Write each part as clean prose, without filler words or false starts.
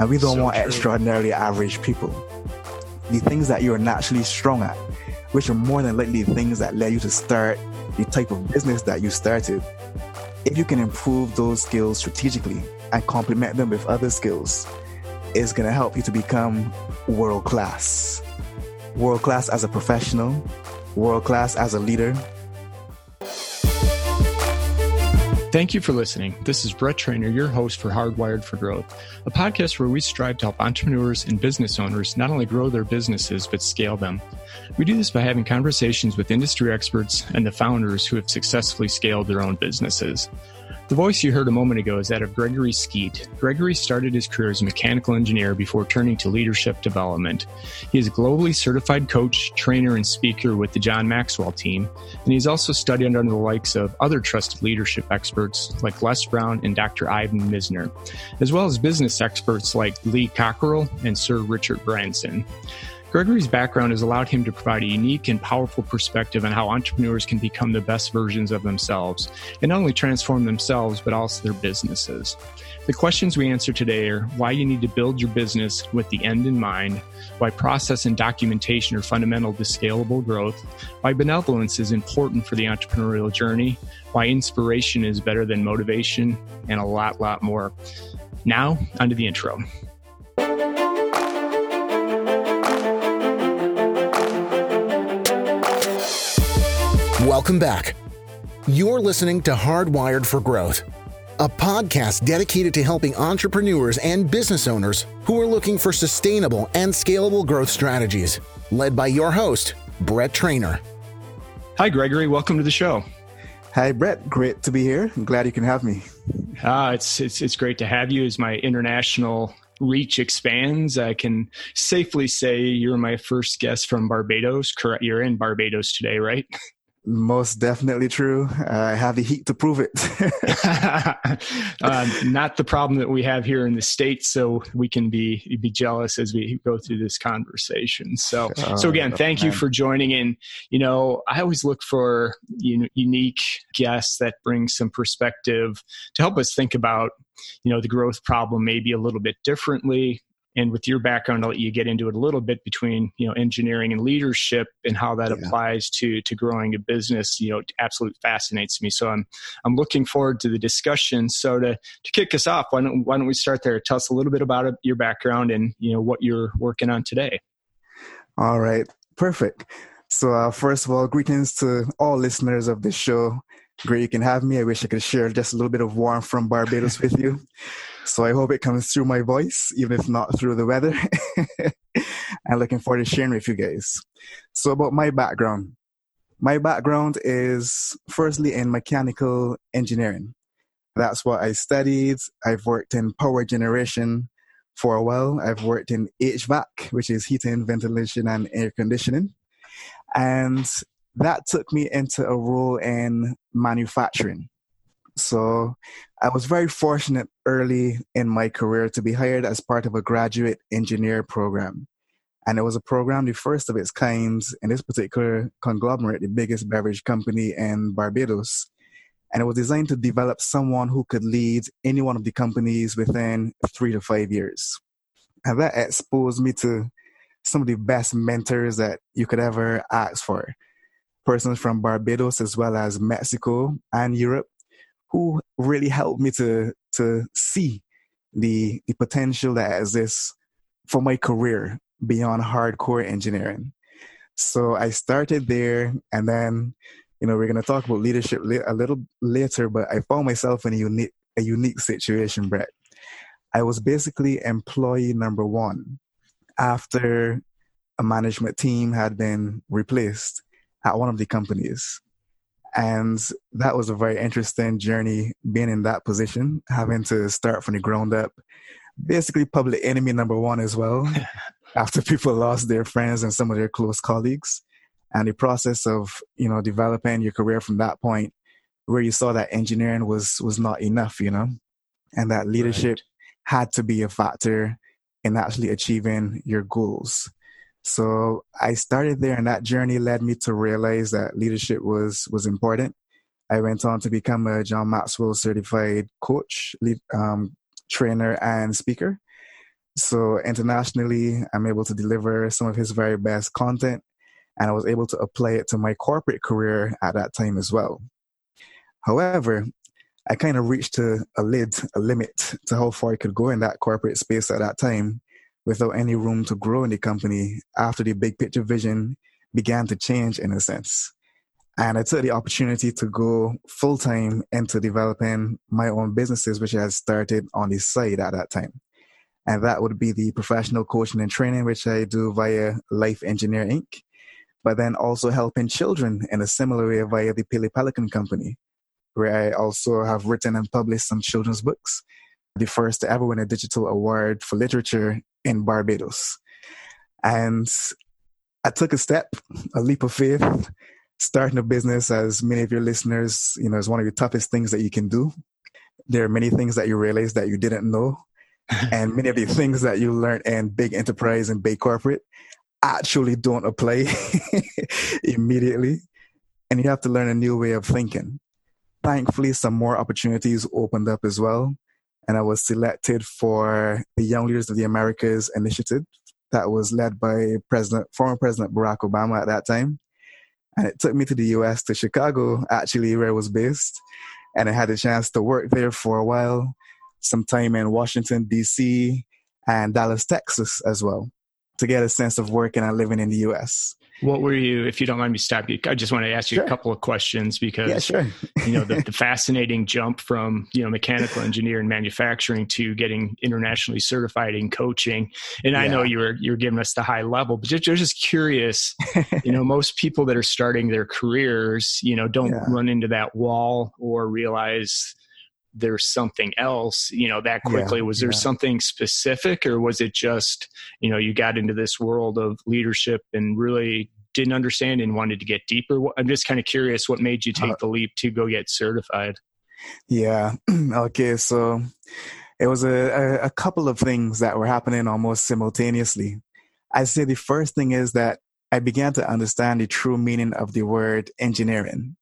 And we don't want extraordinarily average people. The things that you're naturally strong at, which are more than likely things that led you to start the type of business that you started, if you can improve those skills strategically and complement them with other skills, it's going to help you to become world-class. World-class as a professional, world-class as a leader. Thank you for listening. This is Brett Trainer, your host for Hardwired for Growth, a podcast where we strive to help entrepreneurs and business owners not only grow their businesses, but scale them. We do this by having conversations with industry experts and the founders who have successfully scaled their own businesses. The voice you heard a moment ago is that of Gregory Skeet. Gregory started his career as a mechanical engineer before turning to leadership development. He is a globally certified coach, trainer, and speaker with the John Maxwell team, and he's also studied under the likes of other trusted leadership experts like Les Brown and Dr. Ivan Misner, as well as business experts like Lee Cockerell and Sir Richard Branson. Gregory's background has allowed him to provide a unique and powerful perspective on how entrepreneurs can become the best versions of themselves and not only transform themselves, but also their businesses. The questions we answer today are why you need to build your business with the end in mind, why process and documentation are fundamental to scalable growth, why benevolence is important for the entrepreneurial journey, why inspiration is better than motivation, and a lot more. Now, onto the intro. Welcome back. You're listening to Hardwired for Growth, a podcast dedicated to helping entrepreneurs and business owners who are looking for sustainable and scalable growth strategies, led by your host, Brett Trainer. Hi, Gregory. Welcome to the show. Hi, Brett. Great to be here. I'm glad you can have me. It's great to have you as my international reach expands. I can safely say you're my first guest from Barbados. Correct. You're in Barbados today, right? Most definitely true. I have the heat to prove it. Not the problem that we have here in the States, so we can be jealous as we go through this conversation. So again, thank you for joining in. You know, I always look for unique guests that bring some perspective to help us think about, you know, the growth problem maybe a little bit differently. And with your background, I'll let you get into it a little bit between, you know, engineering and leadership and how that applies to growing a business. You know, absolutely fascinates me. So I'm looking forward to the discussion. So to kick us off, why don't we start there? Tell us a little bit about your background and, you know, what you're working on today. All right, perfect. So first of all, greetings to all listeners of this show. Great, you can have me. I wish I could share just a little bit of warmth from Barbados with you. So I hope it comes through my voice, even if not through the weather. I'm looking forward to sharing with you guys. So about my background. My background is firstly in mechanical engineering. That's what I studied. I've worked in power generation for a while. I've worked in HVAC, which is heating, ventilation, and air conditioning. And that took me into a role in manufacturing. So I was very fortunate early in my career to be hired as part of a graduate engineer program. And it was a program, the first of its kind in this particular conglomerate, the biggest beverage company in Barbados. And it was designed to develop someone who could lead any one of the companies within 3 to 5 years. And that exposed me to some of the best mentors that you could ever ask for. Persons from Barbados as well as Mexico and Europe, who really helped me to see the potential that exists for my career beyond hardcore engineering. So I started there, and then, you know, we're going to talk about leadership a little later, but I found myself in a unique situation, Brett. I was basically employee number one after a management team had been replaced at one of the companies. And that was a very interesting journey, being in that position, having to start from the ground up. Basically, public enemy number one as well, after people lost their friends and some of their close colleagues. And the process of, you know, developing your career from that point, where you saw that engineering was not enough, you know, and that leadership had to be a factor in actually achieving your goals. So I started there, and that journey led me to realize that leadership was important. I went on to become a John Maxwell certified coach, trainer, and speaker. So internationally, I'm able to deliver some of his very best content, and I was able to apply it to my corporate career at that time as well. However, I kind of reached a limit to how far I could go in that corporate space at that time without any room to grow in the company after the big picture vision began to change in a sense. And I took the opportunity to go full-time into developing my own businesses, which I had started on the side at that time. And that would be the professional coaching and training, which I do via Life Engineer Inc., but then also helping children in a similar way via the Paley Pelican company, where I also have written and published some children's books, the first to ever win a digital award for literature in Barbados. And I took a leap of faith, starting a business, as many of your listeners, you know, is one of the toughest things that you can do. There are many things that you realize that you didn't know. And many of the things that you learn in big enterprise and big corporate actually don't apply immediately. And you have to learn a new way of thinking. Thankfully, some more opportunities opened up as well. And I was selected for the Young Leaders of the Americas initiative that was led by former President Barack Obama at that time. And it took me to the US, to Chicago, actually, where I was based. And I had a chance to work there for a while, some time in Washington, D.C. and Dallas, Texas as well, to get a sense of working and living in the U.S. What were you, if you don't mind me stopping you, I just want to ask you a couple of questions because, you know, the fascinating jump from, you know, mechanical engineer and manufacturing to getting internationally certified in coaching. And I know you were giving us the high level, but you're just curious, you know, most people that are starting their careers, you know, don't run into that wall or realize there's something else, you know, that quickly. Was there something specific, or was it just, you know, you got into this world of leadership and really didn't understand and wanted to get deeper? I'm just kind of curious what made you take the leap to go get certified? Yeah. Okay. So it was a couple of things that were happening almost simultaneously. I'd say the first thing is that I began to understand the true meaning of the word engineering.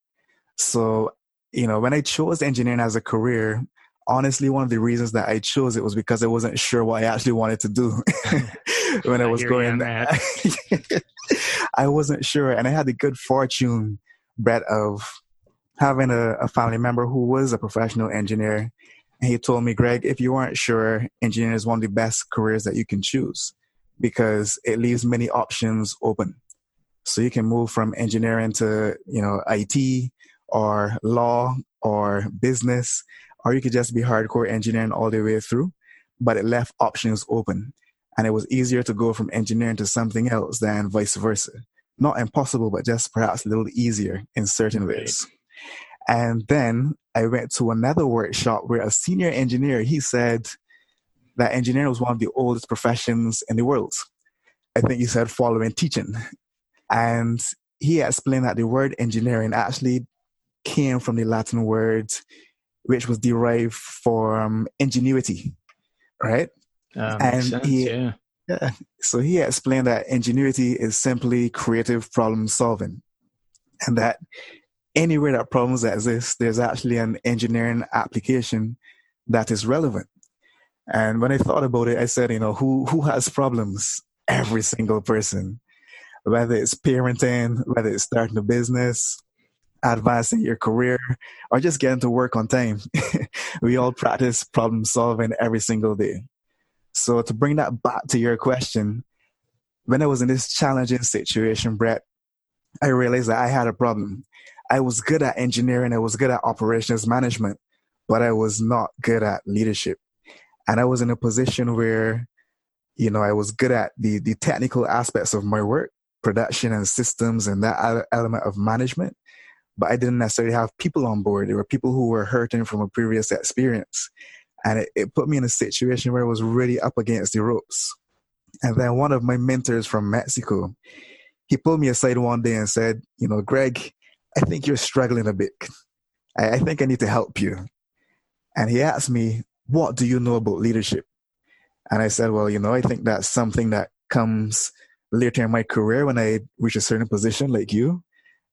So, you know, when I chose engineering as a career, honestly, one of the reasons that I chose it was because I wasn't sure what I actually wanted to do when I was going. I wasn't sure. And I had the good fortune, Brett, of having a family member who was a professional engineer. And he told me, Greg, if you aren't sure, engineering is one of the best careers that you can choose because it leaves many options open. So you can move from engineering to, you know, IT, or law, or business, or you could just be hardcore engineering all the way through, but it left options open. And it was easier to go from engineering to something else than vice versa. Not impossible, but just perhaps a little easier in certain ways. And then I went to another workshop where a senior engineer, he said that engineering was one of the oldest professions in the world. I think he said following teaching. And he explained that the word engineering actually came from the Latin word, which was derived from ingenuity, right? So he explained that ingenuity is simply creative problem solving, and that anywhere that problems exist, there's actually an engineering application that is relevant. And when I thought about it, I said, you know, who has problems? Every single person, whether it's parenting, whether it's starting a business, advancing your career, or just getting to work on time. We all practice problem solving every single day. So to bring that back to your question, when I was in this challenging situation, Brett, I realized that I had a problem. I was good at engineering, I was good at operations management, but I was not good at leadership. And I was in a position where, you know, I was good at the technical aspects of my work, production and systems and that element of management, but I didn't necessarily have people on board. There were people who were hurting from a previous experience. And it put me in a situation where I was really up against the ropes. And then one of my mentors from Mexico, he pulled me aside one day and said, you know, Greg, I think you're struggling a bit. I think I need to help you. And he asked me, what do you know about leadership? And I said, well, you know, I think that's something that comes later in my career when I reach a certain position like you,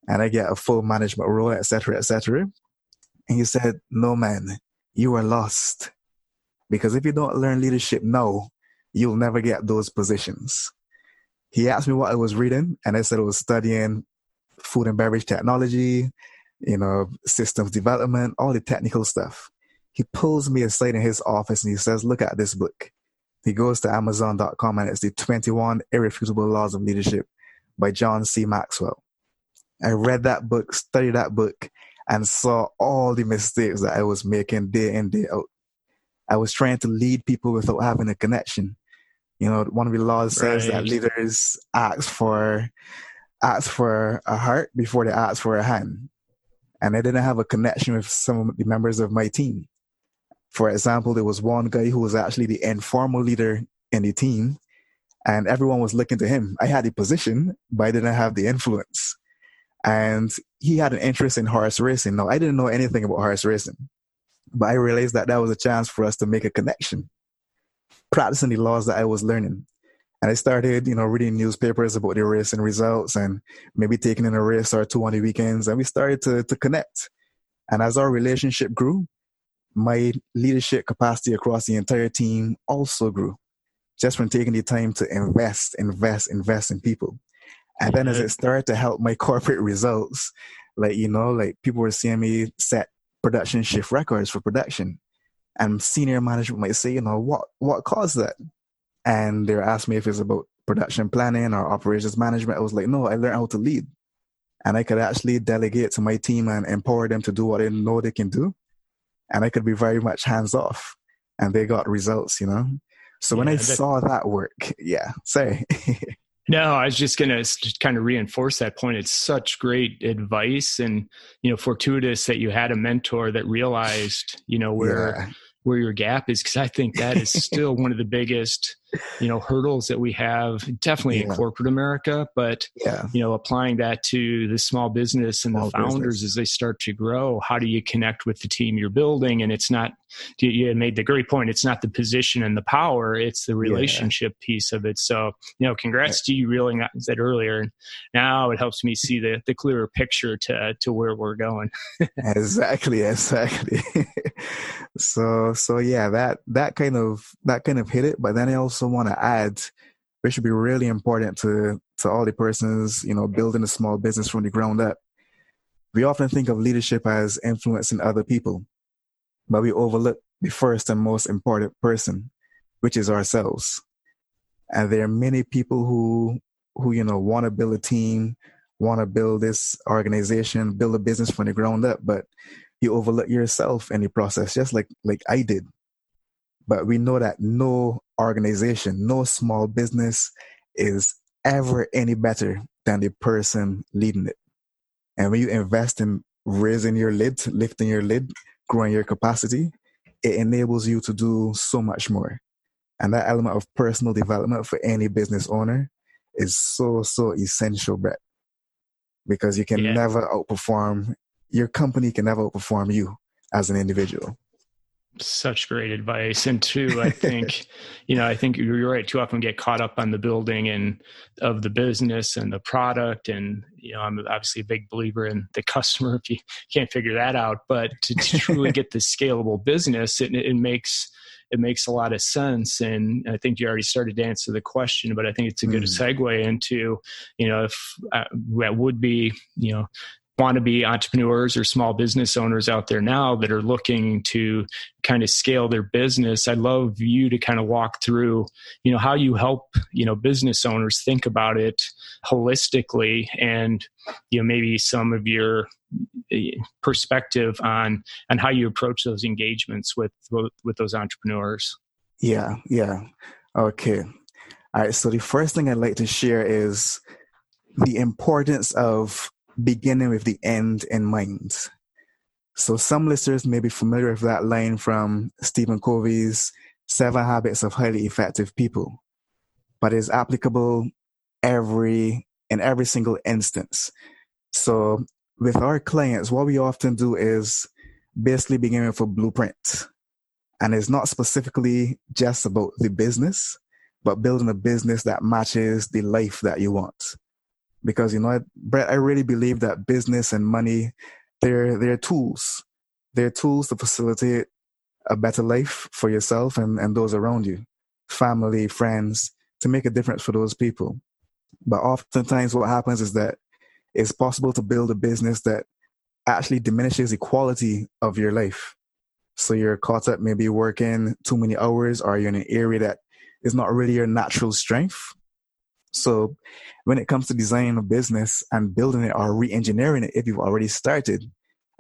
and I get a full management role, et cetera, et cetera. And he said, no, man, you are lost. Because if you don't learn leadership now, You'll never get those positions. He asked me what I was reading, and I said I was studying food and beverage technology, systems development, all the technical stuff. He pulls me aside in his office and he says, look at this book. He goes to Amazon.com and it's the 21 Irrefutable Laws of Leadership by John C. Maxwell. I read that book, studied that book, and saw all the mistakes that I was making day in, day out. I was trying to lead people without having a connection. One of the laws says that leaders ask for a heart before they ask for a hand. And I didn't have a connection with some of the members of my team. For example, there was one guy who was actually the informal leader in the team, and everyone was looking to him. I had the position, but I didn't have the influence. And he had an interest in horse racing. Now, I didn't know anything about horse racing, but I realized that that was a chance for us to make a connection, practicing the laws that I was learning. And I started, reading newspapers about the racing results and maybe taking in a race or two on the weekends. And we started to connect. And as our relationship grew, my leadership capacity across the entire team also grew, just from taking the time to invest in people. And then as it started to help my corporate results, like people were seeing me set production shift records for production. And senior management might say, what caused that? And they were asking me if it's about production planning or operations management. I was like, no, I learned how to lead. And I could actually delegate to my team and empower them to do what they know they can do. And I could be very much hands-off, and they got results, So when I saw that work, No, I was just going to kind of reinforce that point. It's such great advice, and, fortuitous that you had a mentor that realized, where your gap is, because I think that is still one of the biggest, hurdles that we have, definitely in corporate America, but, applying that to the small business and the founders as they start to grow, how do you connect with the team you're building? And it's not, you made the great point, it's not the position and the power, it's the relationship piece of it. So, congrats to you reeling that earlier. And now it helps me see the clearer picture to where we're going. Exactly. So yeah, that kind of hit it. But then I also want to add, which would be really important to all the persons, building a small business from the ground up. We often think of leadership as influencing other people, but we overlook the first and most important person, which is ourselves. And there are many people who want to build a team, want to build this organization, build a business from the ground up, but you overlook yourself in the process, just like I did. But we know that no organization, no small business is ever any better than the person leading it. And when you invest in raising your lid, lifting your lid, growing your capacity, it enables you to do so much more. And that element of personal development for any business owner is so, so essential, Brett, because you can never outperform. Your company can never outperform you as an individual. Such great advice. And two, I think, I think you're right. Too often get caught up on the building and of the business and the product. And, I'm obviously a big believer in the customer. If you can't figure that out, but to truly get the scalable business, it makes a lot of sense. And I think you already started to answer the question, but I think it's a good segue into, if that would be, want to be entrepreneurs or small business owners out there now that are looking to kind of scale their business. I'd love you to kind of walk through, how you help, business owners think about it holistically and, maybe some of your perspective on how you approach those engagements with those entrepreneurs. Yeah. Okay. All right. So the first thing I'd like to share is the importance of beginning with the end in mind. So some listeners may be familiar with that line from Stephen Covey's 7 Habits of Highly Effective People, but it's applicable in every single instance. So with our clients, what we often do is basically begin with a blueprint. And it's not specifically just about the business, but building a business that matches the life that you want. Because, Brett, I really believe that business and money, they're tools. They're tools to facilitate a better life for yourself and those around you. family, friends, to make a difference for those people. But oftentimes what happens is that it's possible to build a business that actually diminishes the quality of your life. So you're caught up maybe working too many hours, or you're in an area that is not really your natural strength. So when it comes to designing a business and building it or re-engineering it, if you've already started,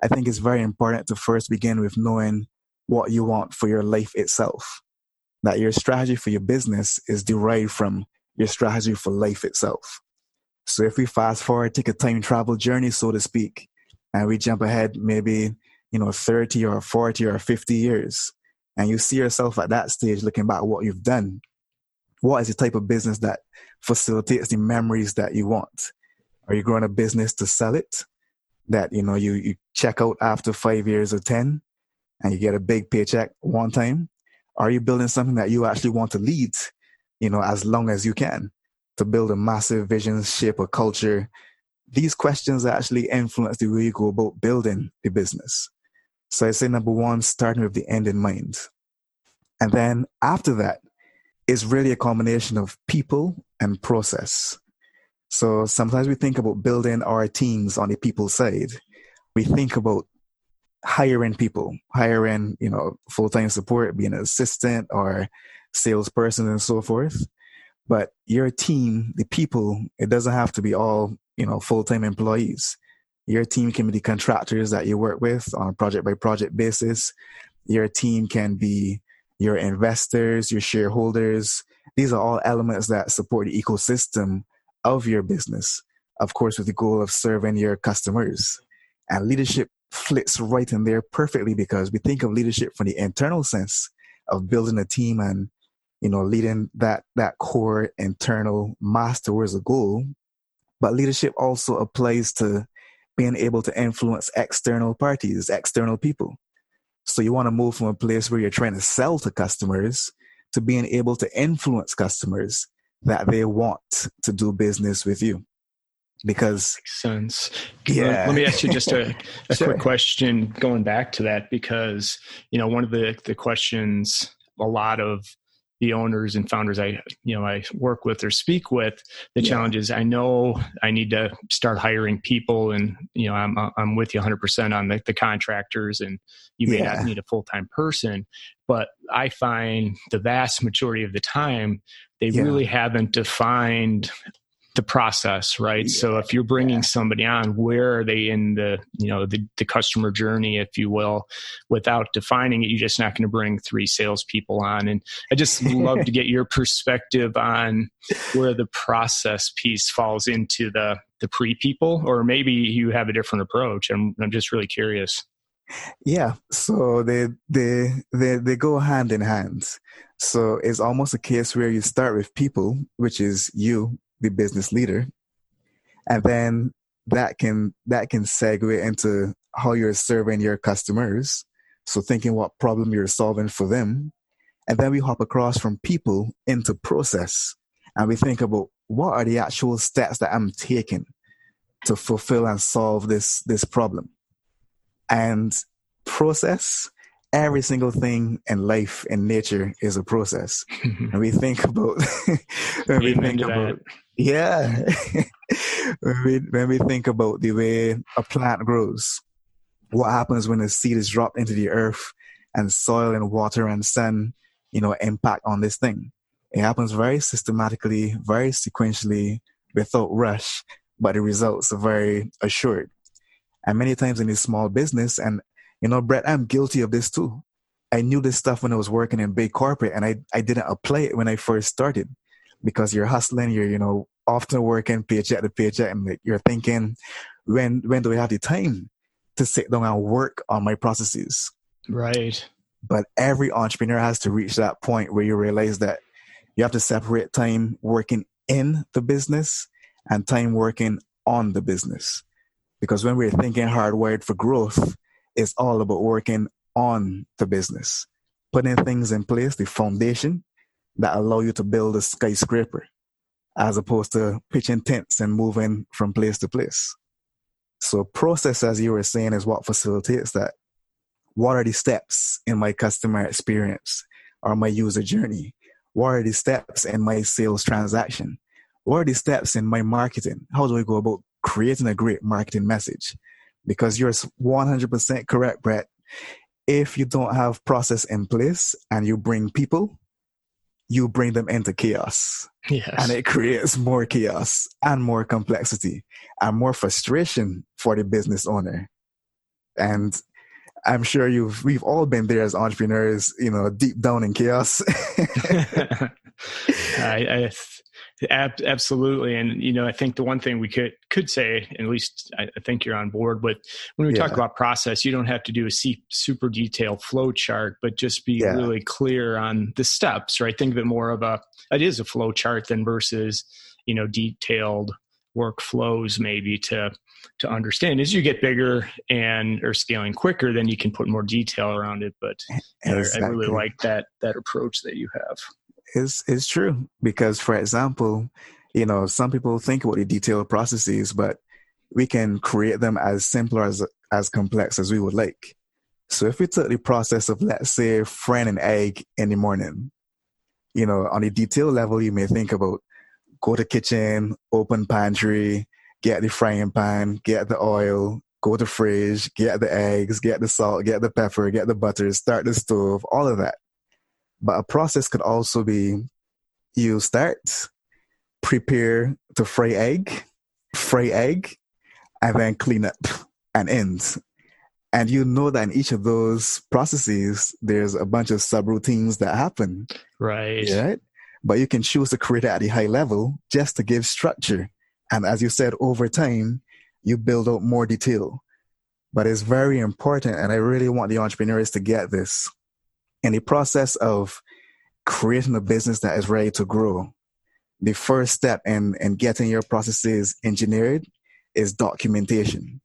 I think it's very important to first begin with knowing what you want for your life itself. That your strategy for your business is derived from your strategy for life itself. So if we fast forward, take a time travel journey, so to speak, and we jump ahead maybe, 30 or 40 or 50 years, and you see yourself at that stage looking back at what you've done, what is the type of business that facilitates the memories that you want? Are you growing a business to sell it? That, you check out after 5 years or 10 and you get a big paycheck one time? Are you building something that you actually want to lead, as long as you can, to build a massive vision, shape a culture? These questions actually influence the way you go about building the business. So I say, number one, starting with the end in mind. And then after that, it's really a combination of people and process. So sometimes we think about building our teams on the people side. We think about hiring people, full-time support, being an assistant or salesperson and so forth. But your team, the people, it doesn't have to be all, full-time employees. Your team can be the contractors that you work with on a project-by-project basis. Your team can be your investors, your shareholders. These are all elements that support the ecosystem of your business, of course, with the goal of serving your customers. And leadership fits right in there perfectly, because we think of leadership from the internal sense of building a team and, leading that core internal mass towards a goal. But leadership also applies to being able to influence external parties, external people. So you want to move from a place where you're trying to sell to customers to being able to influence customers that they want to do business with you. Because makes sense. Yeah. Let me ask you just a sure. quick question going back to that, because, one of the questions a lot of the owners and founders I work with or speak with, the yeah. challenge is, I know I need to start hiring people, and I'm with you 100% on the contractors, and you may yeah. not need a full-time person, but I find the vast majority of the time they yeah. really haven't defined the process, right? Yeah. So if you're bringing yeah. somebody on, where are they in the customer journey, if you will? Without defining it, you're just not going to bring 3 salespeople on. And I just love to get your perspective on where the process piece falls into the pre-people, or maybe you have a different approach. I'm just really curious. Yeah, so they go hand in hand. So it's almost a case where you start with people, which is you, the business leader, and then that can segue into how you're serving your customers. So thinking what problem you're solving for them, and then we hop across from people into process, and we think about what are the actual steps that I'm taking to fulfill and solve this problem. And process, every single thing in life and nature is a process. And we think about when we think about the way a plant grows, what happens when a seed is dropped into the earth and soil and water and sun, impact on this thing? It happens very systematically, very sequentially, without rush, but the results are very assured. And many times in this small business, and Brett, I'm guilty of this too. I knew this stuff when I was working in big corporate, and I didn't apply it when I first started, because you're hustling, you're, often working paycheck to paycheck, and you're thinking, when do I have the time to sit down and work on my processes? Right. But every entrepreneur has to reach that point where you realize that you have to separate time working in the business and time working on the business. Because when we're thinking hardwired for growth, it's all about working on the business, putting things in place, the foundation that allow you to build a skyscraper, as opposed to pitching tents and moving from place to place. So process, as you were saying, is what facilitates that. What are the steps in my customer experience or my user journey? What are the steps in my sales transaction? What are the steps in my marketing? How do I go about creating a great marketing message? Because you're 100% correct, Brett. If you don't have process in place and you bring people, you bring them into chaos. Yes. And it creates more chaos and more complexity and more frustration for the business owner. And I'm sure we've all been there as entrepreneurs, you know, deep down in chaos. Absolutely. And, you know, I think the one thing we could say, at least I think you're on board with, when we talk about process, you don't have to do a super detailed flow chart, but just be really clear on the steps, right? Think of it more of it is a flow chart than versus, you know, detailed workflows maybe to understand. As you get bigger and are scaling quicker, then you can put more detail around it. But exactly. I really like that approach that you have. It's true, because, for example, you know, some people think about the detailed processes, but we can create them as simple or as complex as we would like. So if we took the process of, let's say, frying an egg in the morning, you know, on a detail level, you may think about go to kitchen, open pantry, get the frying pan, get the oil, go to fridge, get the eggs, get the salt, get the pepper, get the butter, start the stove, all of that. But a process could also be you start, prepare to fry egg, and then clean up and end. And you know that in each of those processes, there's a bunch of subroutines that happen. Right. Right? But you can choose to create it at a high level just to give structure. And as you said, over time, you build out more detail. But it's very important, and I really want the entrepreneurs to get this. In the process of creating a business that is ready to grow, the first step in getting your processes engineered is documentation.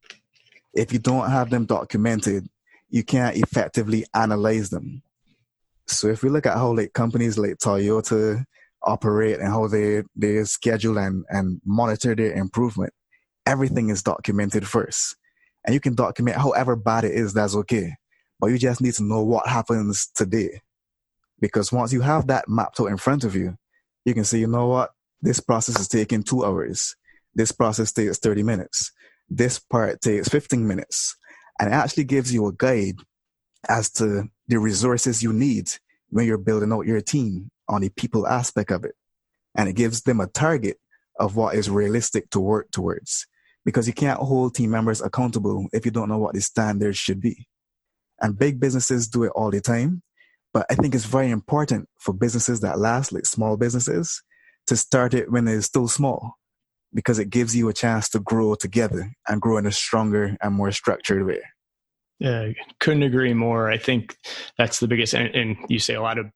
If you don't have them documented, you can't effectively analyze them. So if we look at how like companies like Toyota operate and how they schedule and monitor their improvement, everything is documented first. And you can document however bad it is, that's okay. But you just need to know what happens today. Because once you have that mapped out in front of you, you can say, you know what? This process is taking 2 hours. This process takes 30 minutes. This part takes 15 minutes. And it actually gives you a guide as to the resources you need when you're building out your team on the people aspect of it. And it gives them a target of what is realistic to work towards. Because you can't hold team members accountable if you don't know what the standards should be. And big businesses do it all the time. But I think it's very important for businesses that last, like small businesses, to start it when it's still small, because it gives you a chance to grow together and grow in a stronger and more structured way. Yeah, couldn't agree more. I think that's the biggest, and you say a lot of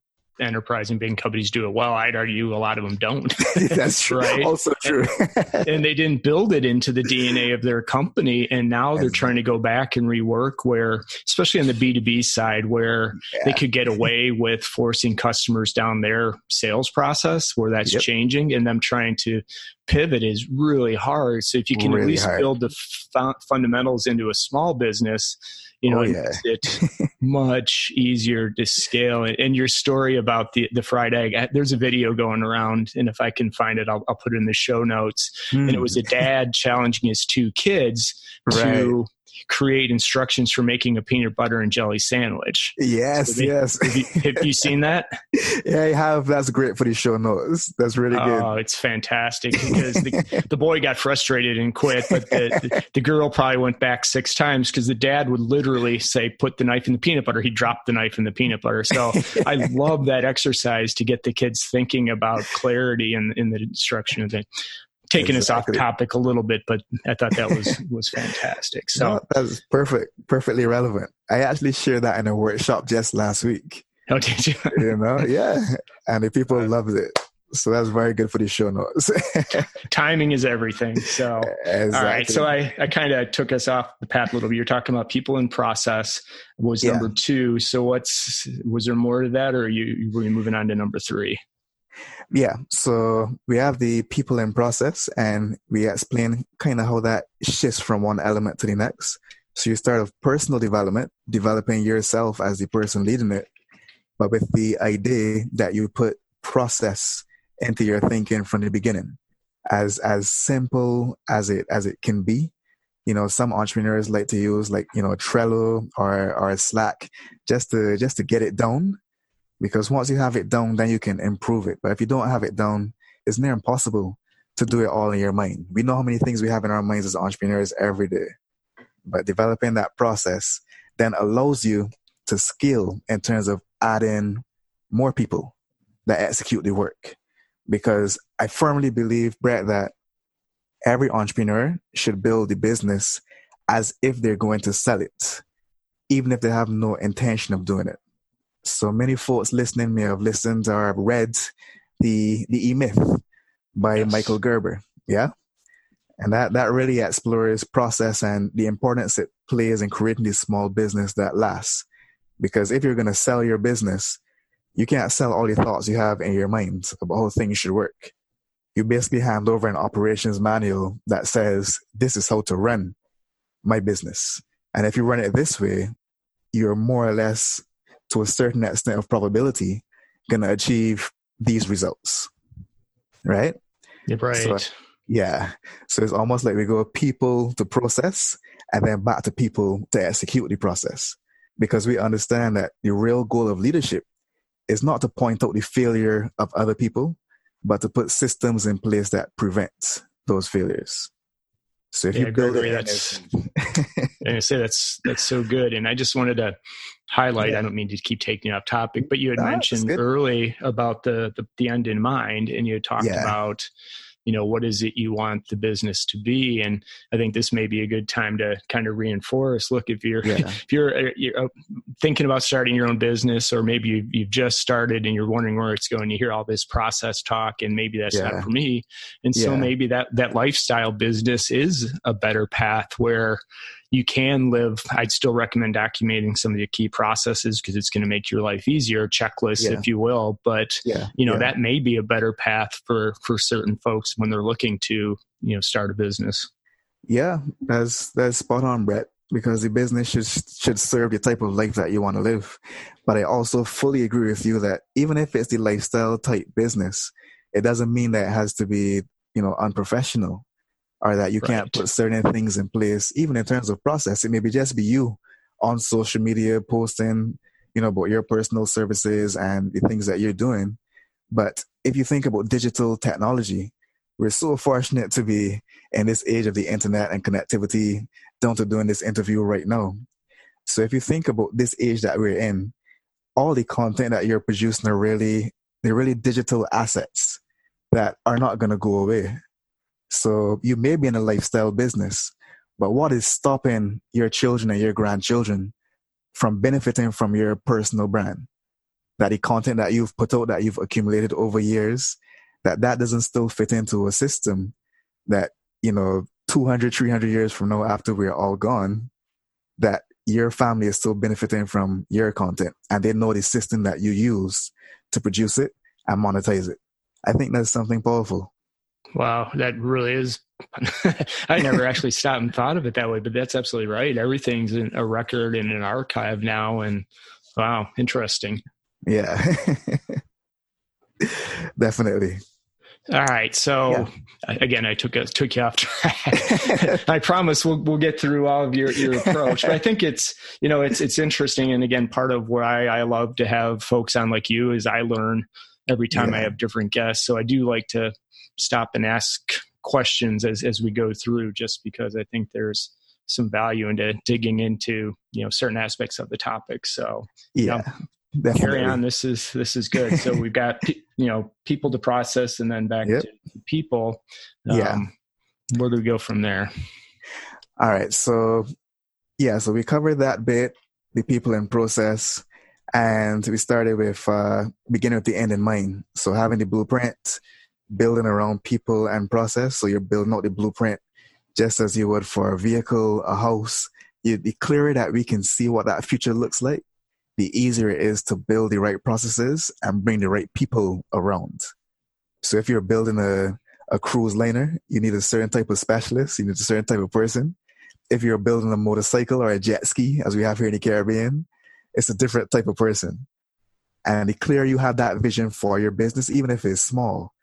enterprise and big companies do it well. I'd argue a lot of them don't. That's right. Also true. and they didn't build it into the DNA of their company. And now they're trying to go back and rework where, especially on the B2B side, where they could get away with forcing customers down their sales process where that's changing, and them trying to pivot is really hard. So if you can at least build the fundamentals into a small business, you know, it's much easier to scale. And your story about the fried egg, there's a video going around, and if I can find it, I'll put it in the show notes. And it was a dad challenging his two kids to create instructions for making a peanut butter and jelly sandwich. Yes, so yes. Have you seen that? Yeah, I have. That's great for the show notes. That's really good. Oh, it's fantastic, because the boy got frustrated and quit, but the girl probably went back 6 times, because the dad would literally say, put the knife in the peanut butter. He dropped the knife in the peanut butter. So I love that exercise to get the kids thinking about clarity in the instruction of it. Taking us off topic a little bit, but I thought that was fantastic. So no, that was perfectly relevant. I actually shared that in a workshop just last week. Oh, did you? You know, yeah. And the people loved it. So that's very good for the show notes. Timing is everything. So, all right. So I kind of took us off the path a little bit. You're talking about people in process was number 2. So was there more to that, or were you moving on to number 3? Yeah, so we have the people in process, and we explain kind of how that shifts from one element to the next. So you start with personal development, developing yourself as the person leading it, but with the idea that you put process into your thinking from the beginning. As simple as it can be. You know, some entrepreneurs like to use Trello or Slack just to get it done, because once you have it done, then you can improve it. But if you don't have it done, it's near impossible to do it all in your mind. We know how many things we have in our minds as entrepreneurs every day. But developing that process then allows you to scale in terms of adding more people that execute the work. Because I firmly believe, Brett, that every entrepreneur should build the business as if they're going to sell it, even if they have no intention of doing it. So many folks listening may have listened or have read the E-Myth by Michael Gerber. Yeah. And that really explores process and the importance it plays in creating this small business that lasts. Because if you're going to sell your business, you can't sell all the thoughts you have in your mind about how things should work. You basically hand over an operations manual that says, this is how to run my business. And if you run it this way, you're more or less, to a certain extent of probability, going to achieve these results. Right? Yep, right. So it's almost like we go people to process and then back to people to execute the process. Because we understand that the real goal of leadership is not to point out the failure of other people, but to put systems in place that prevent those failures. So if you build it, that's so good. And I just wanted to highlight, I don't mean to keep taking off topic, but you had mentioned early about the end in mind, and you had talked about, you know, what is it you want the business to be? And I think this may be a good time to kind of reinforce, look, if you're thinking about starting your own business, or maybe you've just started and you're wondering where it's going, you hear all this process talk and maybe that's not for me. And so maybe that lifestyle business is a better path where you can live. I'd still recommend documenting some of the key processes because it's going to make your life easier, checklists, if you will. But that may be a better path for certain folks when they're looking to, you know, start a business. Yeah, that's spot on, Brett. Because the business should serve the type of life that you want to live. But I also fully agree with you that even if it's the lifestyle type business, it doesn't mean that it has to be, you know, unprofessional. Or that you can't put certain things in place, even in terms of process. It may be just be you on social media posting, you know, about your personal services and the things that you're doing. But if you think about digital technology, we're so fortunate to be in this age of the internet and connectivity, down to doing this interview right now. So if you think about this age that we're in, all the content that you're producing they're really digital assets that are not going to go away. So you may be in a lifestyle business, but what is stopping your children and your grandchildren from benefiting from your personal brand? That the content that you've put out, that you've accumulated over years, that doesn't still fit into a system that, you know, 200, 300 years from now, after we're all gone, that your family is still benefiting from your content and they know the system that you use to produce it and monetize it. I think that's something powerful. Wow, that really is. I never actually stopped and thought of it that way, but that's absolutely right. Everything's in a record and an archive now. And wow, interesting. Yeah, definitely. All right. So again, I took you off track. I promise we'll get through all of your approach, but I think it's interesting. And again, part of why I love to have folks on like you is I learn every time I have different guests. So I do like to stop and ask questions as we go through, just because I think there's some value into digging into, you know, certain aspects of the topic. So carry on. This is good. So we've got, you know, people to process and then back to people. Where do we go from there? All right. So we covered that bit, the people in process, and we started with beginning with the end in mind. So having the blueprint, building around people and process. So you're building out the blueprint just as you would for a vehicle, a house. The clearer that we can see what that future looks like, the easier it is to build the right processes and bring the right people around. So if you're building a cruise liner, you need a certain type of specialist, you need a certain type of person. If you're building a motorcycle or a jet ski, as we have here in the Caribbean, it's a different type of person. And the clearer you have that vision for your business, even if it's small,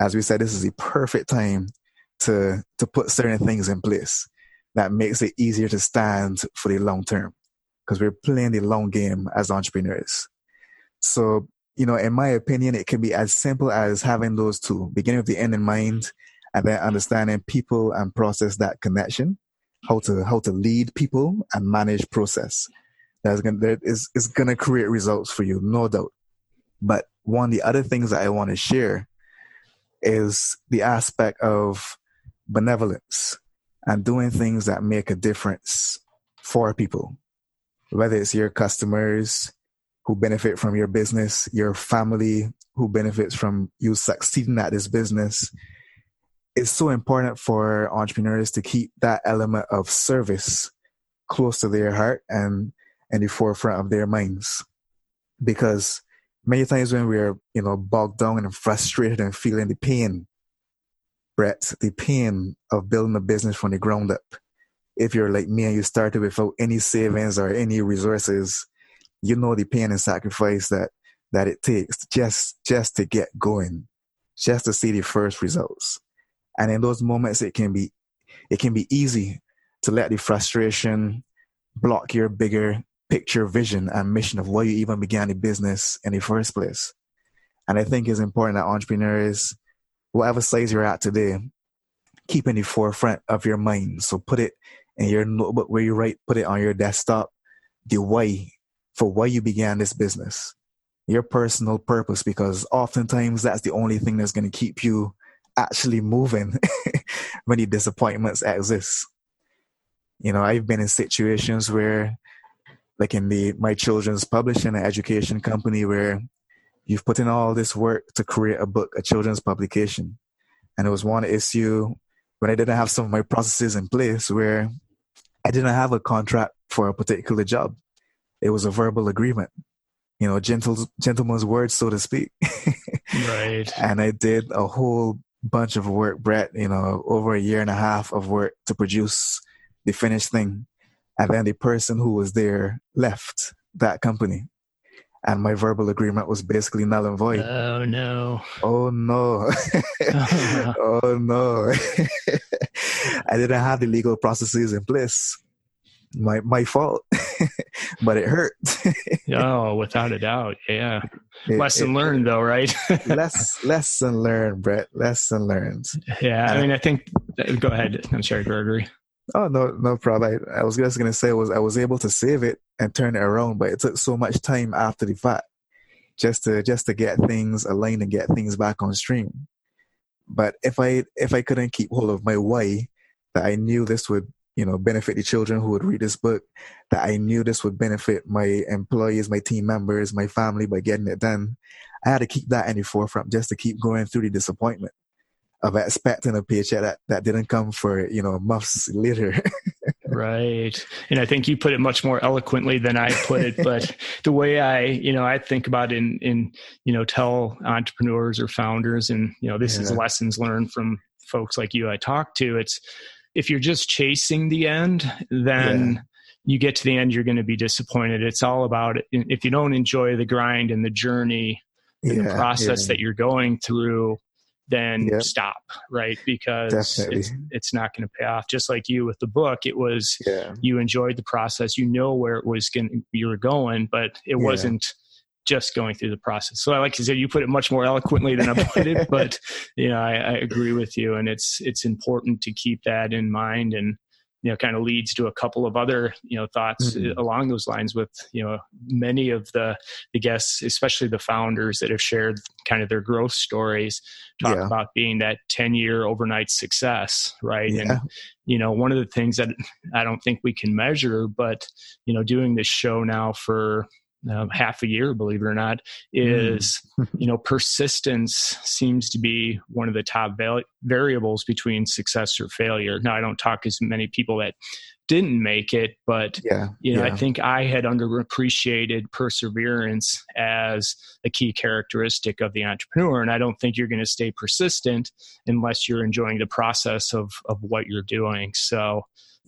as we said, this is the perfect time to put certain things in place that makes it easier to stand for the long term, because we're playing the long game as entrepreneurs. So, you know, in my opinion, it can be as simple as having those two, beginning with the end in mind, and then understanding people and process that connection, how to lead people and manage process. It's going to create results for you, no doubt. But one of the other things that I want to share is the aspect of benevolence and doing things that make a difference for people, whether it's your customers who benefit from your business, your family who benefits from you succeeding at this business. It's so important for entrepreneurs to keep that element of service close to their heart and the forefront of their minds, because many times when we're, you know, bogged down and frustrated and feeling the pain, Brett, the pain of building a business from the ground up. If you're like me and you started without any savings or any resources, you know the pain and sacrifice that it takes just to get going, just to see the first results. And in those moments, it can be easy to let the frustration block your bigger picture, vision, and mission of why you even began the business in the first place. And I think it's important that entrepreneurs, whatever size you're at today, keep in the forefront of your mind. So put it in your notebook where you write, put it on your desktop, the why, for why you began this business, your personal purpose, because oftentimes that's the only thing that's going to keep you actually moving when the disappointments exist. You know, I've been in situations where, like in my children's publishing and education company, where you've put in all this work to create a book, a children's publication. And it was one issue when I didn't have some of my processes in place, where I didn't have a contract for a particular job. It was a verbal agreement, you know, gentleman's words, so to speak. Right. And I did a whole bunch of work, Brett, you know, over a year and a half of work to produce the finished thing. And then the person who was there left that company. And my verbal agreement was basically null and void. Oh, no. Oh, no. Oh, no. I didn't have the legal processes in place. My fault. But it hurt. Oh, without a doubt. Yeah. Lesson learned though, right? Lesson learned, Brett. Lesson learned. Yeah. I mean, I think, go ahead. I'm sorry, Gregory. Oh, no problem. I was just going to say I was able to save it and turn it around, but it took so much time after the fact just to get things aligned and get things back on stream. But if I couldn't keep hold of my why, that I knew this would, you know, benefit the children who would read this book, that I knew this would benefit my employees, my team members, my family by getting it done, I had to keep that in the forefront just to keep going through the disappointment of expecting a paycheck that didn't come for, you know, months later. Right. And I think you put it much more eloquently than I put it, but the way I think about it and you know, tell entrepreneurs or founders, and, you know, this is lessons learned from folks like you I talk to, it's, if you're just chasing the end, then you get to the end, you're going to be disappointed. It's all about, if you don't enjoy the grind and the journey and the process that you're going through, then stop, right? Because it's not going to pay off. Just like you with the book, it was, you enjoyed the process, you know where it was you were going, but it wasn't just going through the process. So I like to say, you put it much more eloquently than I put it, but you know, I agree with you. And it's important to keep that in mind, and, you know, kind of leads to a couple of other, you know, thoughts along those lines with, you know, many of the guests, especially the founders that have shared kind of their growth stories, talk about being that 10-year overnight success, right? Yeah. And, you know, one of the things that I don't think we can measure, but, you know, doing this show now for half a year, believe it or not, is, you know, persistence seems to be one of the top variables between success or failure. Now, I don't talk as many people that didn't make it, but, you know, I think I had underappreciated perseverance as a key characteristic of the entrepreneur. And I don't think you're going to stay persistent unless you're enjoying the process of what you're doing. So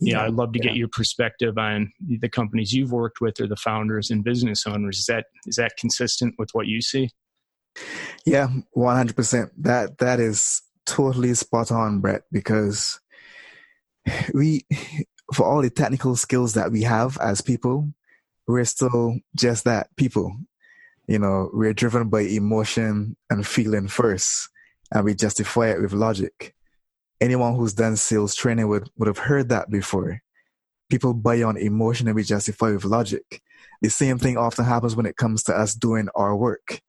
Yeah, I'd love to get your perspective on the companies you've worked with or the founders and business owners. Is that consistent with what you see? Yeah, 100%. That is totally spot on, Brett, because for all the technical skills that we have as people, we're still just that, people. You know, we're driven by emotion and feeling first, and we justify it with logic. Anyone who's done sales training would have heard that before. People buy on emotion and we justify with logic. The same thing often happens when it comes to us doing our work.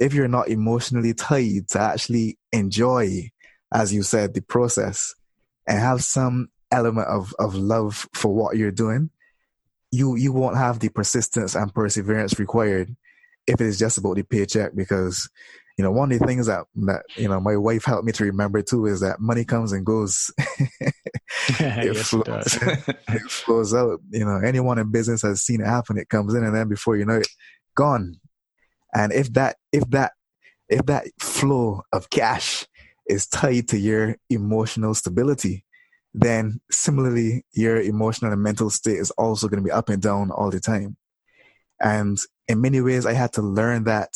If you're not emotionally tied to actually enjoy, as you said, the process, and have some element of love for what you're doing, you won't have the persistence and perseverance required if it is just about the paycheck. Because, you know, one of the things that you know, my wife helped me to remember too, is that money comes and goes. It flows out. You know, anyone in business has seen it happen. It comes in, and then before you know it, gone. And if that flow of cash is tied to your emotional stability, then similarly your emotional and mental state is also going to be up and down all the time. And in many ways, I had to learn that,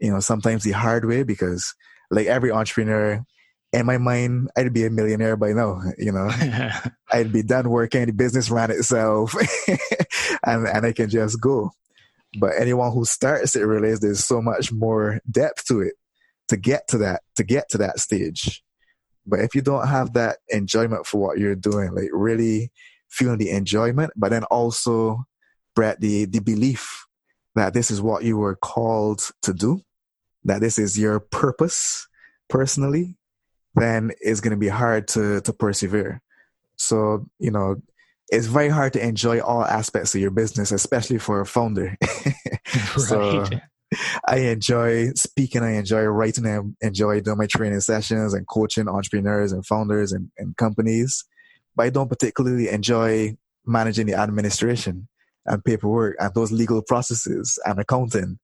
you know, sometimes the hard way, because like every entrepreneur, in my mind, I'd be a millionaire by now, you know. I'd be done working, the business ran itself, and I can just go. But anyone who starts it realizes there's so much more depth to it to get to that stage. But if you don't have that enjoyment for what you're doing, like really feeling the enjoyment, but then also, Brett, the belief that this is what you were called to do, that this is your purpose personally, then it's going to be hard to persevere. So, you know, it's very hard to enjoy all aspects of your business, especially for a founder. So I enjoy speaking, I enjoy writing, I enjoy doing my training sessions and coaching entrepreneurs and founders and companies. But I don't particularly enjoy managing the administration and paperwork and those legal processes and accounting.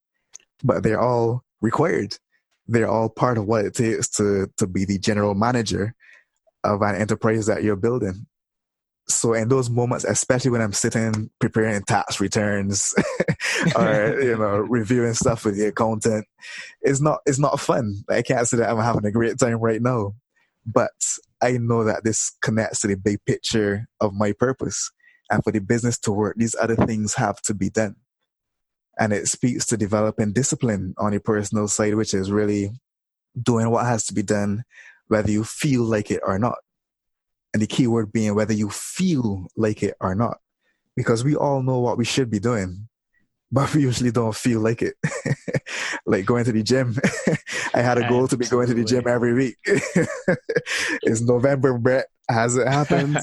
But they're all required. They're all part of what it takes to be the general manager of an enterprise that you're building. So in those moments, especially when I'm sitting preparing tax returns or, you know, reviewing stuff with the accountant, it's not fun. I can't say that I'm having a great time right now, but I know that this connects to the big picture of my purpose, and for the business to work, these other things have to be done. And it speaks to developing discipline on a personal side, which is really doing what has to be done, whether you feel like it or not. And the key word being whether you feel like it or not, because we all know what we should be doing, but we usually don't feel like it. Like going to the gym. I had a goal to be going to the gym every week. It's November, Brett. Has it happened?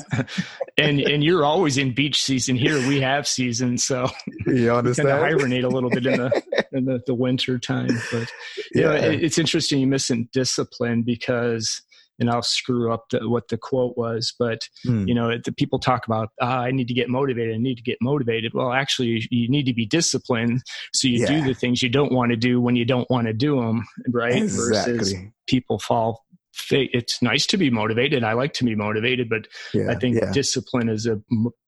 and you're always in beach season here. We have season, so you understand. We kind of hibernate a little bit in the winter time. But you know, it's interesting you mentioned discipline, because. And I'll screw up what the quote was, but you know, the people talk about, I need to get motivated. Well, actually, you need to be disciplined, so you do the things you don't want to do when you don't want to do them, right? Exactly. Versus people fall. It's nice to be motivated. I like to be motivated, but I think discipline is a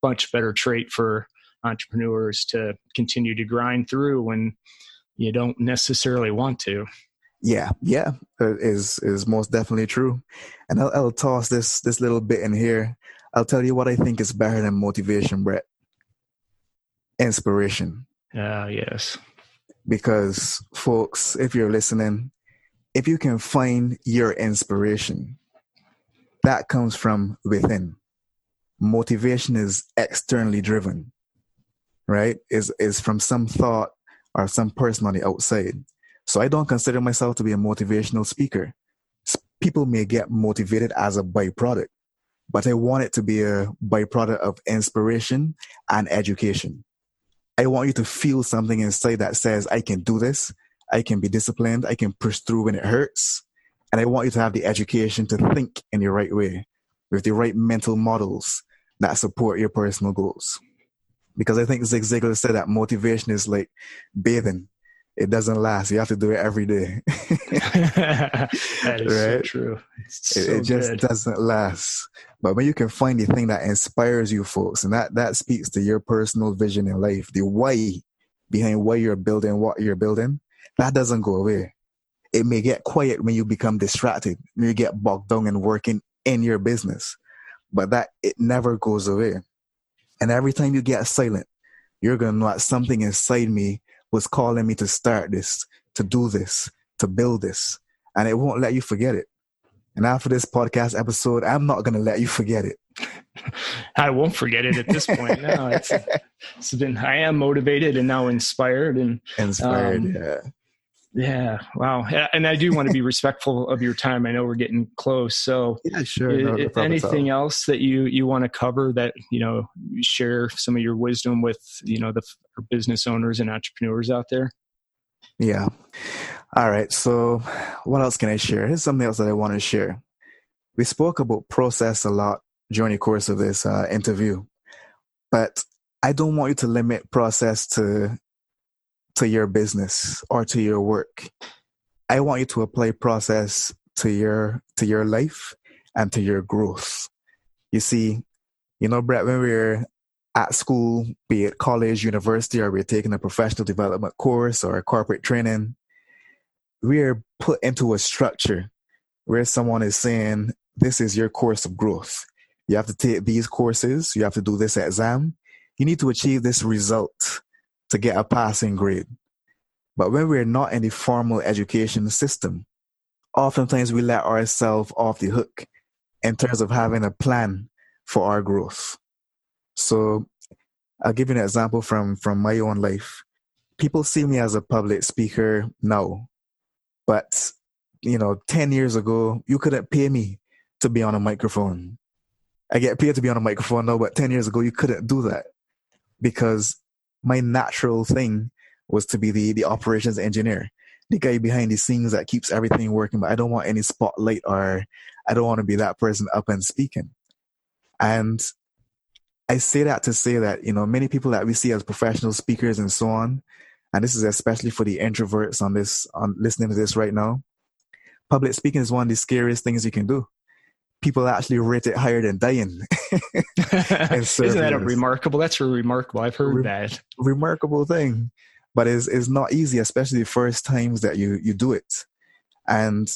much better trait for entrepreneurs to continue to grind through when you don't necessarily want to. Yeah, is most definitely true. And I'll toss this little bit in here. I'll tell you what I think is better than motivation, Brett. Inspiration. Yes. Because, folks, if you're listening, if you can find your inspiration, that comes from within. Motivation is externally driven, right? Is from some thought or some person on the outside. So I don't consider myself to be a motivational speaker. People may get motivated as a byproduct, but I want it to be a byproduct of inspiration and education. I want you to feel something inside that says, I can do this. I can be disciplined. I can push through when it hurts. And I want you to have the education to think in the right way with the right mental models that support your personal goals. Because I think Zig Ziglar said that motivation is like bathing. It doesn't last. You have to do it every day. That is right? So true. It just doesn't last. But when you can find the thing that inspires you folks, and that speaks to your personal vision in life, the why behind why you're building what you're building, that doesn't go away. It may get quiet when you become distracted, when you get bogged down in working in your business, but that it never goes away. And every time you get silent, you're going to know that something inside me was calling me to start this, to do this, to build this, and it won't let you forget it. And after this podcast episode, I'm not going to let you forget it. I won't forget it at this point. No, it's been, I am motivated and now inspired. And yeah. Yeah. Wow. And I do want to be respectful of your time. I know we're getting close. So yeah, sure. If anything else that you want to cover that, you know, share some of your wisdom with, you know, the business owners and entrepreneurs out there. Yeah. All right. So what else can I share? Here's something else that I want to share. We spoke about process a lot during the course of this interview, but I don't want you to limit process to your business or to your work. I want you to apply process to your life and to your growth. You see, you know, Brett, when we're at school, be it college, university, or we're taking a professional development course or a corporate training, we're put into a structure where someone is saying, this is your course of growth. You have to take these courses. You have to do this exam. You need to achieve this result to get a passing grade. But when we're not in the formal education system, oftentimes we let ourselves off the hook in terms of having a plan for our growth. So I'll give you an example from my own life. People see me as a public speaker now, but you know, 10 years ago, you couldn't pay me to be on a microphone. I get paid to be on a microphone now, but 10 years ago, you couldn't do that because my natural thing was to be the operations engineer, the guy behind the scenes that keeps everything working, but I don't want any spotlight or I don't want to be that person up and speaking. And I say that to say that, you know, many people that we see as professional speakers and so on, and this is especially for the introverts on listening to this right now, public speaking is one of the scariest things you can do. People actually rate it higher than dying. Isn't that remarkable? That's remarkable. I've heard that. Remarkable thing. But it's not easy, especially the first times that you do it. And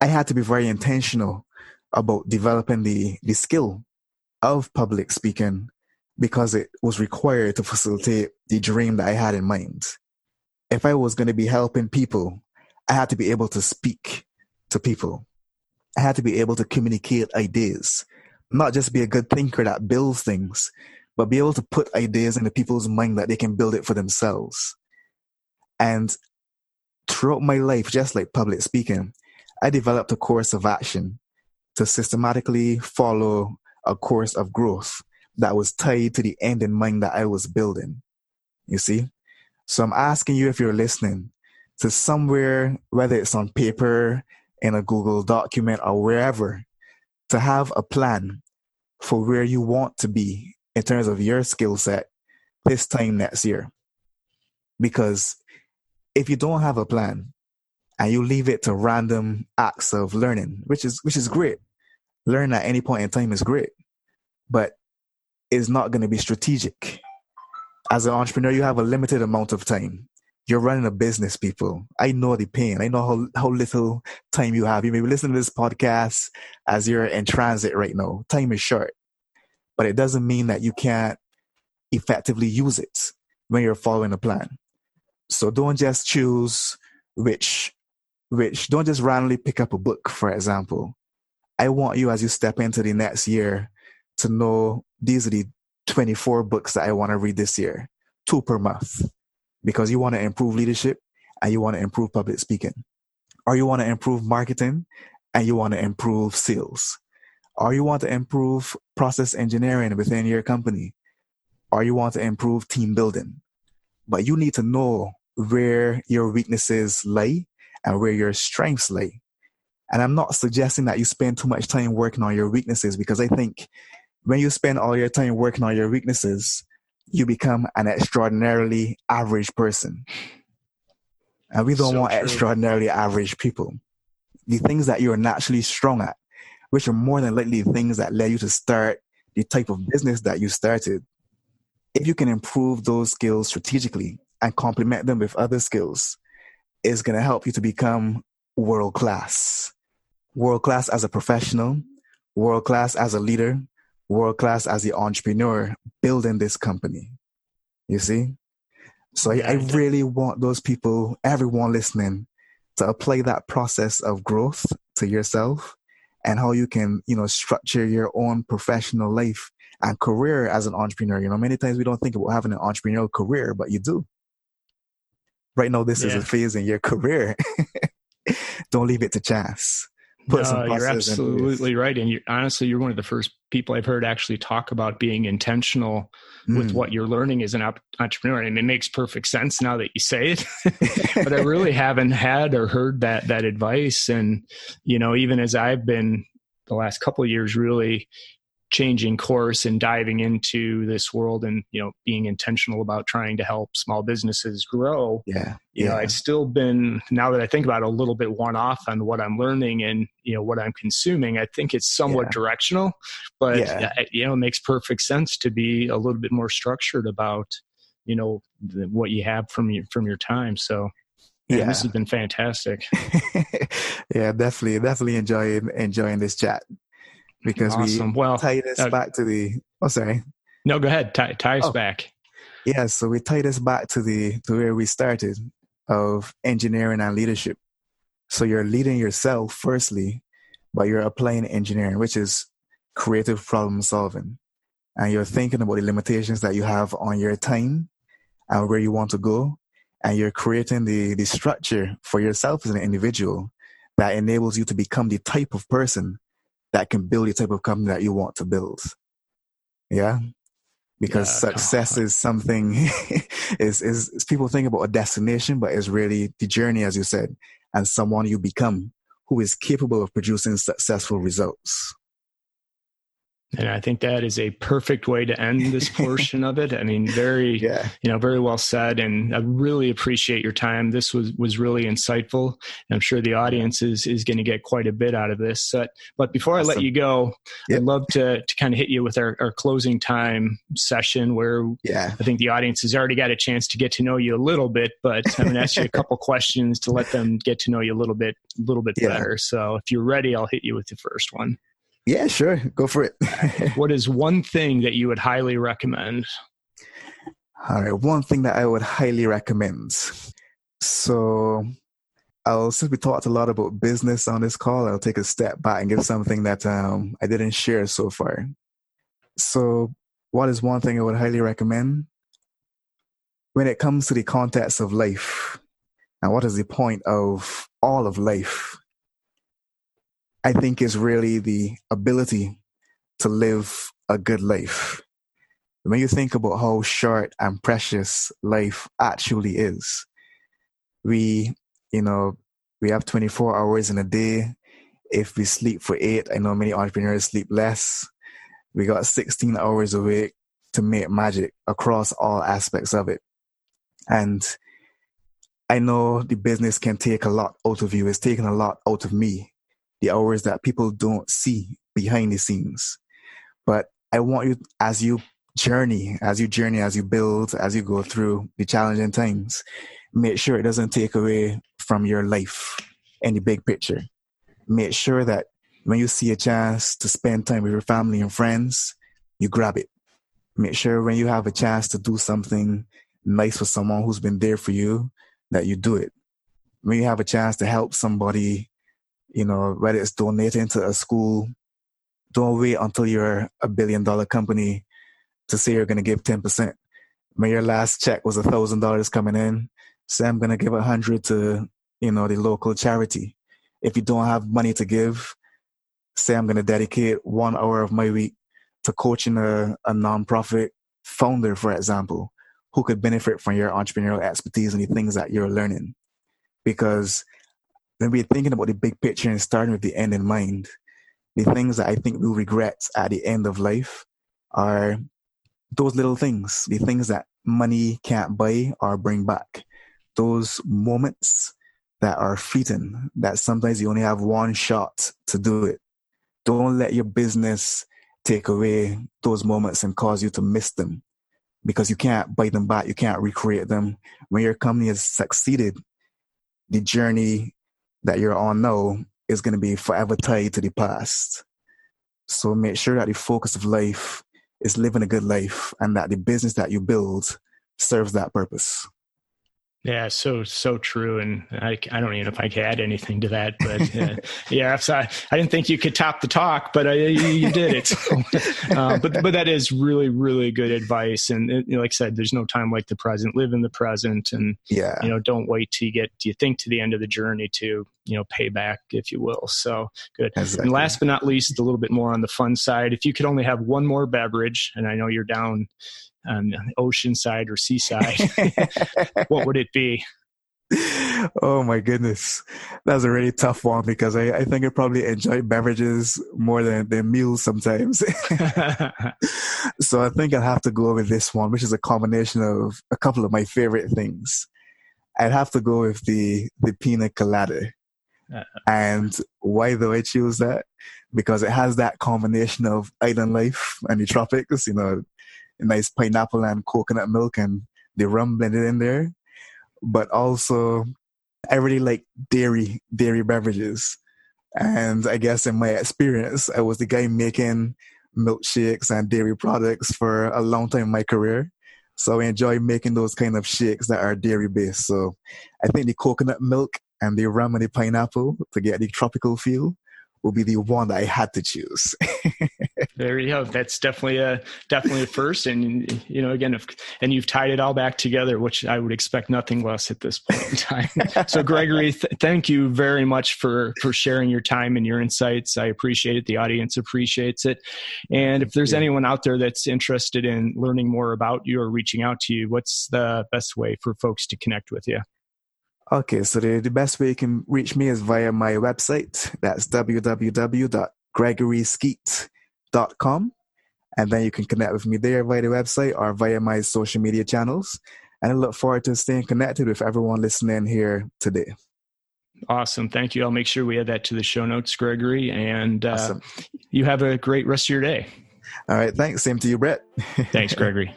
I had to be very intentional about developing the skill of public speaking because it was required to facilitate the dream that I had in mind. If I was going to be helping people, I had to be able to speak to people. I had to be able to communicate ideas, not just be a good thinker that builds things, but be able to put ideas into people's mind that they can build it for themselves. And throughout my life, just like public speaking, I developed a course of action to systematically follow a course of growth that was tied to the end in mind that I was building. You see? So I'm asking you, if you're listening, to somewhere, whether it's on paper, in a Google document or wherever, to have a plan for where you want to be in terms of your skill set this time next year. Because if you don't have a plan and you leave it to random acts of learning, which is great, learn at any point in time is great, but it's not going to be strategic. As an entrepreneur, you have a limited amount of time. You're running a business, people. I know the pain. I know how little time you have. You may be listening to this podcast as you're in transit right now. Time is short. But it doesn't mean that you can't effectively use it when you're following a plan. So don't just choose don't just randomly pick up a book, for example. I want you, as you step into the next year, to know these are the 24 books that I want to read this year, 2 per month. Because you want to improve leadership and you want to improve public speaking, or you want to improve marketing and you want to improve sales, or you want to improve process engineering within your company, or you want to improve team building. But you need to know where your weaknesses lie and where your strengths lie. And I'm not suggesting that you spend too much time working on your weaknesses, because I think when you spend all your time working on your weaknesses, you become an extraordinarily average person. And we don't want extraordinarily average people. The things that you're naturally strong at, which are more than likely the things that led you to start the type of business that you started. If you can improve those skills strategically and complement them with other skills, it's going to help you to become world-class. World-class as a professional, world-class as a leader, world-class as the entrepreneur building this company. You see? So I really want those people, everyone listening, to apply that process of growth to yourself and how you can, you know, structure your own professional life and career as an entrepreneur. You know, many times we don't think about having an entrepreneurial career, but you do. Right now, this is a phase in your career. Don't leave it to chance. You're absolutely right. And you're one of the first people I've heard actually talk about being intentional with what you're learning as an entrepreneur. And it makes perfect sense now that you say it, but I really haven't had or heard that advice. And, you know, even as I've been the last couple of years, really changing course and diving into this world and, you know, being intentional about trying to help small businesses grow. You know, I've still been, now that I think about it, a little bit one-off on what I'm learning and, you know, what I'm consuming. I think it's somewhat directional, but, you know, it makes perfect sense to be a little bit more structured about, you know, what you have from your time. So this has been fantastic. Definitely enjoying this chat. Because we tie this back to the... Oh, sorry. No, go ahead. Tie us back. Yeah, so we tie this back to where we started of engineering and leadership. So you're leading yourself firstly, but you're applying engineering, which is creative problem solving. And you're thinking about the limitations that you have on your time and where you want to go. And you're creating the structure for yourself as an individual that enables you to become the type of person that can build the type of company that you want to build. Yeah? Because success is something, is people think about a destination, but it's really the journey, as you said, and someone you become who is capable of producing successful results. And I think that is a perfect way to end this portion of it. I mean, very well said. And I really appreciate your time. This was really insightful. And I'm sure the audience is going to get quite a bit out of this. But before I let you go, I'd love to kind of hit you with our closing time session where I think the audience has already got a chance to get to know you a little bit, but I'm going to ask you a couple questions to let them get to know you a little bit better. So if you're ready, I'll hit you with the first one. Yeah, sure. Go for it. What is one thing that you would highly recommend? All right. One thing that I would highly recommend. So since we talked a lot about business on this call, I'll take a step back and give something that I didn't share so far. So what is one thing I would highly recommend? When it comes to the context of life, and what is the point of all of life? I think is really the ability to live a good life. When you think about how short and precious life actually is, we have 24 hours in a day. If we sleep for 8, I know many entrepreneurs sleep less. We got 16 hours a week to make magic across all aspects of it. And I know the business can take a lot out of you. It's taken a lot out of me. The hours that people don't see behind the scenes. But I want you, as you journey, as you build, as you go through the challenging times, make sure it doesn't take away from your life in the big picture. Make sure that when you see a chance to spend time with your family and friends, you grab it. Make sure when you have a chance to do something nice for someone who's been there for you, that you do it. When you have a chance to help somebody, you know, whether it's donating to a school, don't wait until you're a $1 billion company to say you're going to give 10%. When your last check was $1,000 coming in, say I'm going to give 100 to, you know, the local charity. If you don't have money to give, say I'm going to dedicate 1 hour of my week to coaching a nonprofit founder, for example, who could benefit from your entrepreneurial expertise and the things that you're learning. Because when we're thinking about the big picture and starting with the end in mind, the things that I think we'll regret at the end of life are those little things, the things that money can't buy or bring back. Those moments that are fleeting, that sometimes you only have one shot to do it. Don't let your business take away those moments and cause you to miss them, because you can't buy them back. You can't recreate them. When your company has succeeded, the journey that you're on now is going to be forever tied to the past. So make sure that the focus of life is living a good life, and that the business that you build serves that purpose. Yeah, so true. And I don't even know if I can add anything to that, but yeah, I didn't think you could top the talk, but you did it. So, but that is really, really good advice. And like I said, there's no time like the present. Live in the present, and don't wait till you think to the end of the journey to pay back, if you will. So good. Exactly. And last but not least, a little bit more on the fun side. If you could only have one more beverage, and I know you're down on the ocean side or seaside, what would it be? Oh my goodness. That's a really tough one, because I think I probably enjoy beverages more than meals sometimes. So I think I'll have to go with this one, which is a combination of a couple of my favorite things. I'd have to go with the pina colada. And why do I choose that? Because it has that combination of island life and the tropics, a nice pineapple and coconut milk and the rum blended in there. But also, I really like dairy beverages. And I guess in my experience, I was the guy making milkshakes and dairy products for a long time in my career. So I enjoy making those kind of shakes that are dairy-based. So I think the coconut milk and the rum and the pineapple to get the tropical feel will be the one that I had to choose. There you go. That's definitely a first. And, again, and you've tied it all back together, which I would expect nothing less at this point in time. So Gregory, thank you very much for sharing your time and your insights. I appreciate it. The audience appreciates it. And if there's anyone out there that's interested in learning more about you or reaching out to you, what's the best way for folks to connect with you? Okay, so the best way you can reach me is via my website. That's www.gregoryskeet.com. And then you can connect with me there via the website or via my social media channels. And I look forward to staying connected with everyone listening here today. Awesome. Thank you. I'll make sure we add that to the show notes, Gregory. And awesome. You have a great rest of your day. All right. Thanks. Same to you, Brett. Thanks, Gregory.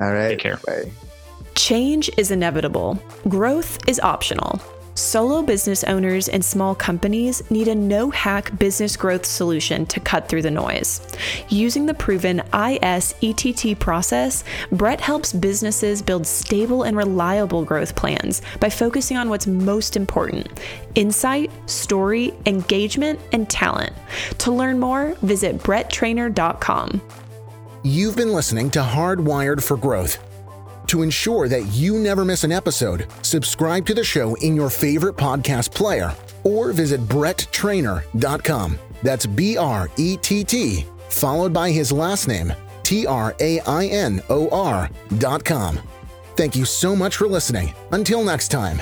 All right. Take care. Bye. Change is inevitable. Growth is optional. Solo business owners and small companies need a no-hack business growth solution to cut through the noise. Using the proven ISETT process, Brett helps businesses build stable and reliable growth plans by focusing on what's most important: insight, story, engagement, and talent. To learn more, visit bretttrainer.com. You've been listening to Hardwired for Growth. To ensure that you never miss an episode, subscribe to the show in your favorite podcast player or visit bretttrainer.com. That's BRETT, followed by his last name, TRAINOR.com. Thank you so much for listening. Until next time.